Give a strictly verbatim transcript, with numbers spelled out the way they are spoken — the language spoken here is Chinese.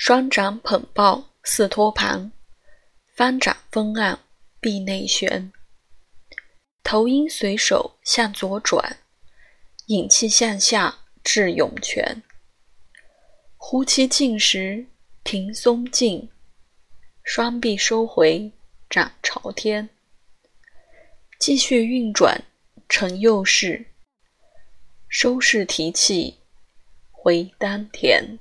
双掌捧抱似托盘，翻掌分按臂内旋，头应随手向左转，引气向下至涌泉。呼气尽时停松劲，双臂收回掌朝天，继续运转成右式，收势提气回丹田。